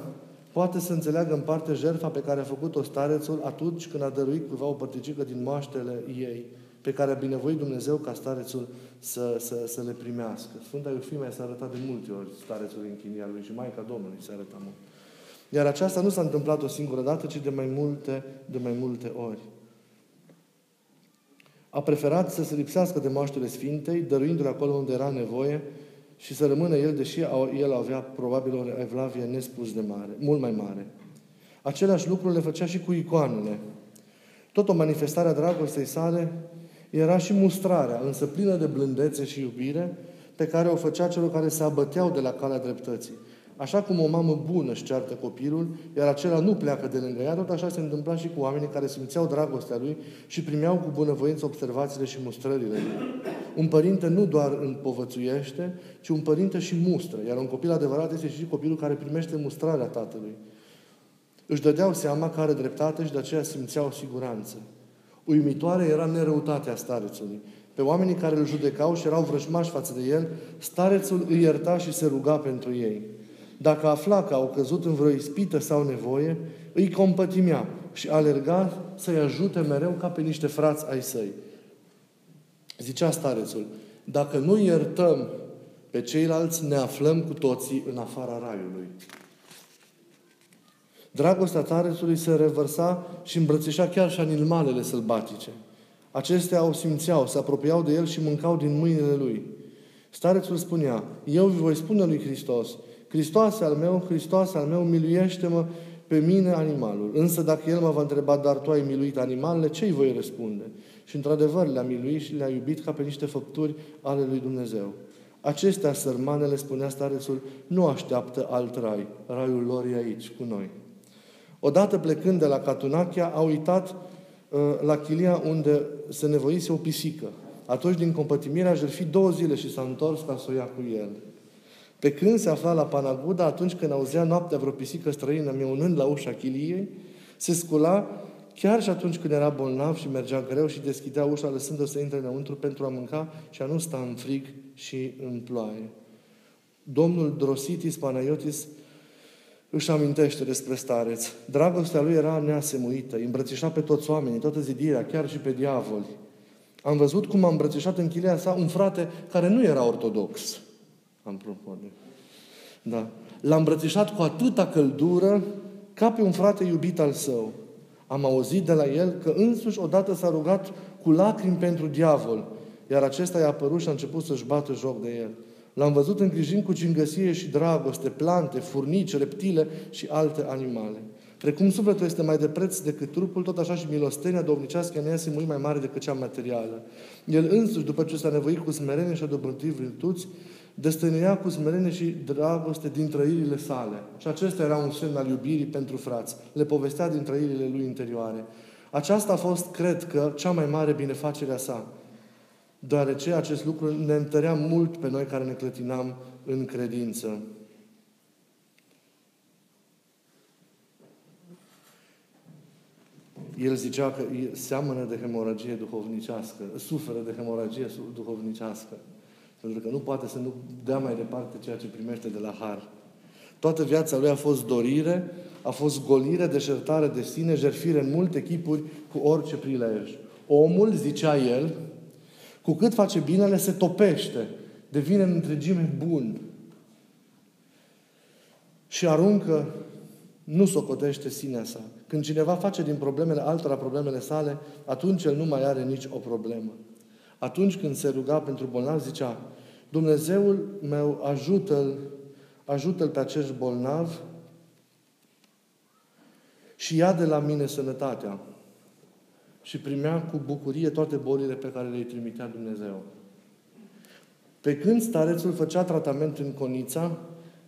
poate să înțeleagă în parte jertfa pe care a făcut-o starețul atunci când a dăruit cuiva o părticică din moaștele ei, pe care a binevoit Dumnezeu ca starețul să le primească. Sfânta Eufimia s-a arătat de multe ori starețului în chinia lui și Maica Domnului s-a arătat mult. Iar aceasta nu s-a întâmplat o singură dată, ci de mai multe ori. A preferat să se lipsească de moaștele Sfintei, dăruindu-le acolo unde era nevoie și să rămână el, deși el avea probabil o evlavie nespus de mare, mult mai mare. Același lucru le făcea și cu icoanele. Tot o manifestare a dragostei sale era și mustrarea, însă plină de blândețe și iubire, pe care o făcea celor care se abăteau de la calea dreptății. Așa cum o mamă bună își ceartă copilul, iar acela nu pleacă de lângă ea, tot așa se întâmpla și cu oamenii care simțeau dragostea lui și primeau cu bunăvoință observațiile și mustrările lui. Un părinte nu doar împovățuiește, ci un părinte și mustră, iar un copil adevărat este și copilul care primește mustrarea tatălui. Își dădeau seama că are dreptate și de aceea simțeau siguranță. Uimitoare era nerăutatea starețului. Pe oamenii care îl judecau și erau vrăjmași față de el, starețul îi ierta și se ruga pentru ei. Dacă afla că au căzut în vreo ispită sau nevoie, îi compătimea și alerga să-i ajute mereu ca pe niște frați ai săi. Zicea starețul, dacă nu iertăm pe ceilalți, ne aflăm cu toții în afara raiului. Dragostea tarețului se revărsa și îmbrățișa chiar și animalele sălbatice. Acestea o simțeau, se apropiau de el și mâncau din mâinile lui. Starețul spunea, eu vi voi spune lui Hristos, Hristoase al meu, miluiește-mă pe mine animalul. Însă dacă el mă va întreba, dar tu ai miluit animalele, ce îi voi răspunde? Și într-adevăr le-a miluit și le-a iubit ca pe niște făpturi ale lui Dumnezeu. Acestea, sărmanele, spunea starețul, nu așteaptă alt rai. Raiul lor e aici, cu noi. Odată plecând de la Catunachia, a uitat la chilia unde se nevoise o pisică. Atunci, din compătimire, a jertfit 2 zile și s-a întors ca să o ia cu el. Pe când se afla la Panaguda, atunci când auzea noaptea vreo pisică străină miaunând la ușa chiliei, se scula chiar și atunci când era bolnav și mergea greu și deschidea ușa lăsându-se să intre înăuntru pentru a mânca și a nu sta în frig și în ploaie. Domnul Drositis Panaiotis își amintește despre stareț. Dragostea lui era neasemuită, îmbrățișa pe toți oamenii, toată zidirea, chiar și pe diavoli. Am văzut cum a îmbrățișat în chilia sa un frate care nu era ortodox. Da. L-a îmbrățișat cu atâta căldură ca pe un frate iubit al său. Am auzit de la el că însuși odată s-a rugat cu lacrimi pentru diavol, iar acesta i-a apărut și a început să-și bată joc de el. L-am văzut îngrijind cu cingăsie și dragoste plante, furnici, reptile și alte animale. Precum sufletul este mai de preț decât trupul, tot așa și milostenia domnicească ne este mult mai mare decât cea materială. El însuși, după ce s-a nevoit cu smerenie și a dobândit virtuți, destăinuia cu smerenie și dragoste din trăirile sale. Și acesta era un semn al iubirii pentru frați. Le povestea din trăirile lui interioare. Aceasta a fost, cred că, cea mai mare binefacere a sa, deoarece acest lucru ne întărea mult pe noi care ne clătinam în credință. El zicea că seamănă de hemoragie duhovnicească, suferă de hemoragie duhovnicească, pentru că nu poate să nu dea mai departe ceea ce primește de la har. Toată viața lui a fost dorire, a fost golire, deșertare de sine, jertfire în multe chipuri, cu orice prilej. Omul, zicea el, cu cât face binele, se topește, devine în întregime bun și aruncă, nu socotește sinea sa. Când cineva face din problemele altora problemele sale, atunci el nu mai are nici o problemă. Atunci când se ruga pentru bolnavi, zicea, Dumnezeul meu, ajută-l pe acești bolnavi și ia de la mine sănătatea. Și primea cu bucurie toate bolile pe care le-i trimitea Dumnezeu. Pe când starețul făcea tratament în Conița,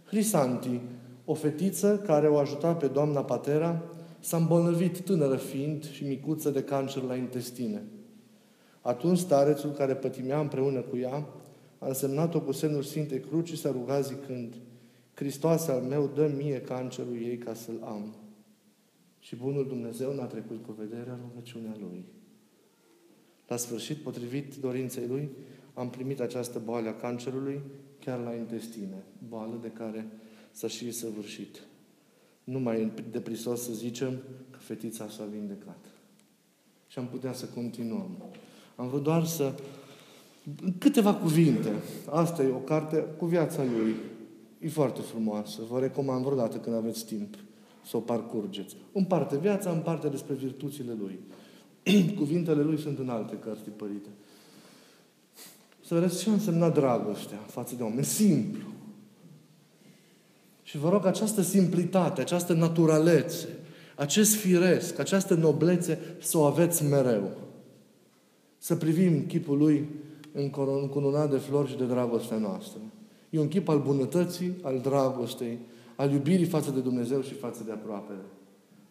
Hrisanti, o fetiță care o ajuta pe doamna Patera, s-a îmbolnăvit, tânără fiind și micuță, de cancer la intestine. Atunci starețul, care pătimea împreună cu ea, a însemnat-o cu semnul Sfintei Cruci și s-a rugat zicând, Hristoase al meu, dă mie cancerul ei ca să-l am. Și bunul Dumnezeu n-a trecut cu vederea rugăciunea lui. La sfârșit, potrivit dorinței lui, am primit această boală a cancerului chiar la intestine, boală de care s-a și săvârșit. Nu mai e deprisos să zicem că fetița s-a vindecat. Și am putea să continuăm. Am vrut doar să... câteva cuvinte. Asta e o carte cu viața lui. E foarte frumoasă. Vă recomand vreodată când aveți timp să o parcurgeți. În parte viața, în parte despre virtuțile lui. Cuvintele lui sunt în alte cărți tipărite. Să vedeți ce a însemnat dragostea față de oameni. Simplu. Și vă rog, această simplitate, această naturalețe, acest firesc, această noblețe să o aveți mereu. Să privim chipul Lui încununat de flori și de dragostea noastră. E un chip al bunătății, al dragostei, al iubirii față de Dumnezeu și față de aproapele.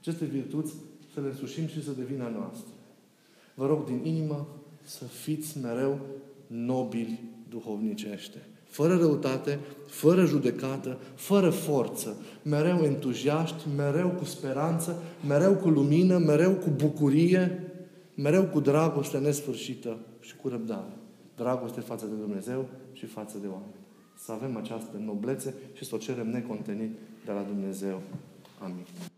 Aceste virtuți să le însușim și să devină a noastră. Vă rog din inimă să fiți mereu nobili duhovnicește. Fără răutate, fără judecată, fără forță, mereu entuziaști, mereu cu speranță, mereu cu lumină, mereu cu bucurie, mereu cu dragoste nesfârșită și cu răbdare. Dragoste față de Dumnezeu și față de oameni. Să avem această noblețe și să o cerem necontenit de la Dumnezeu. Amin.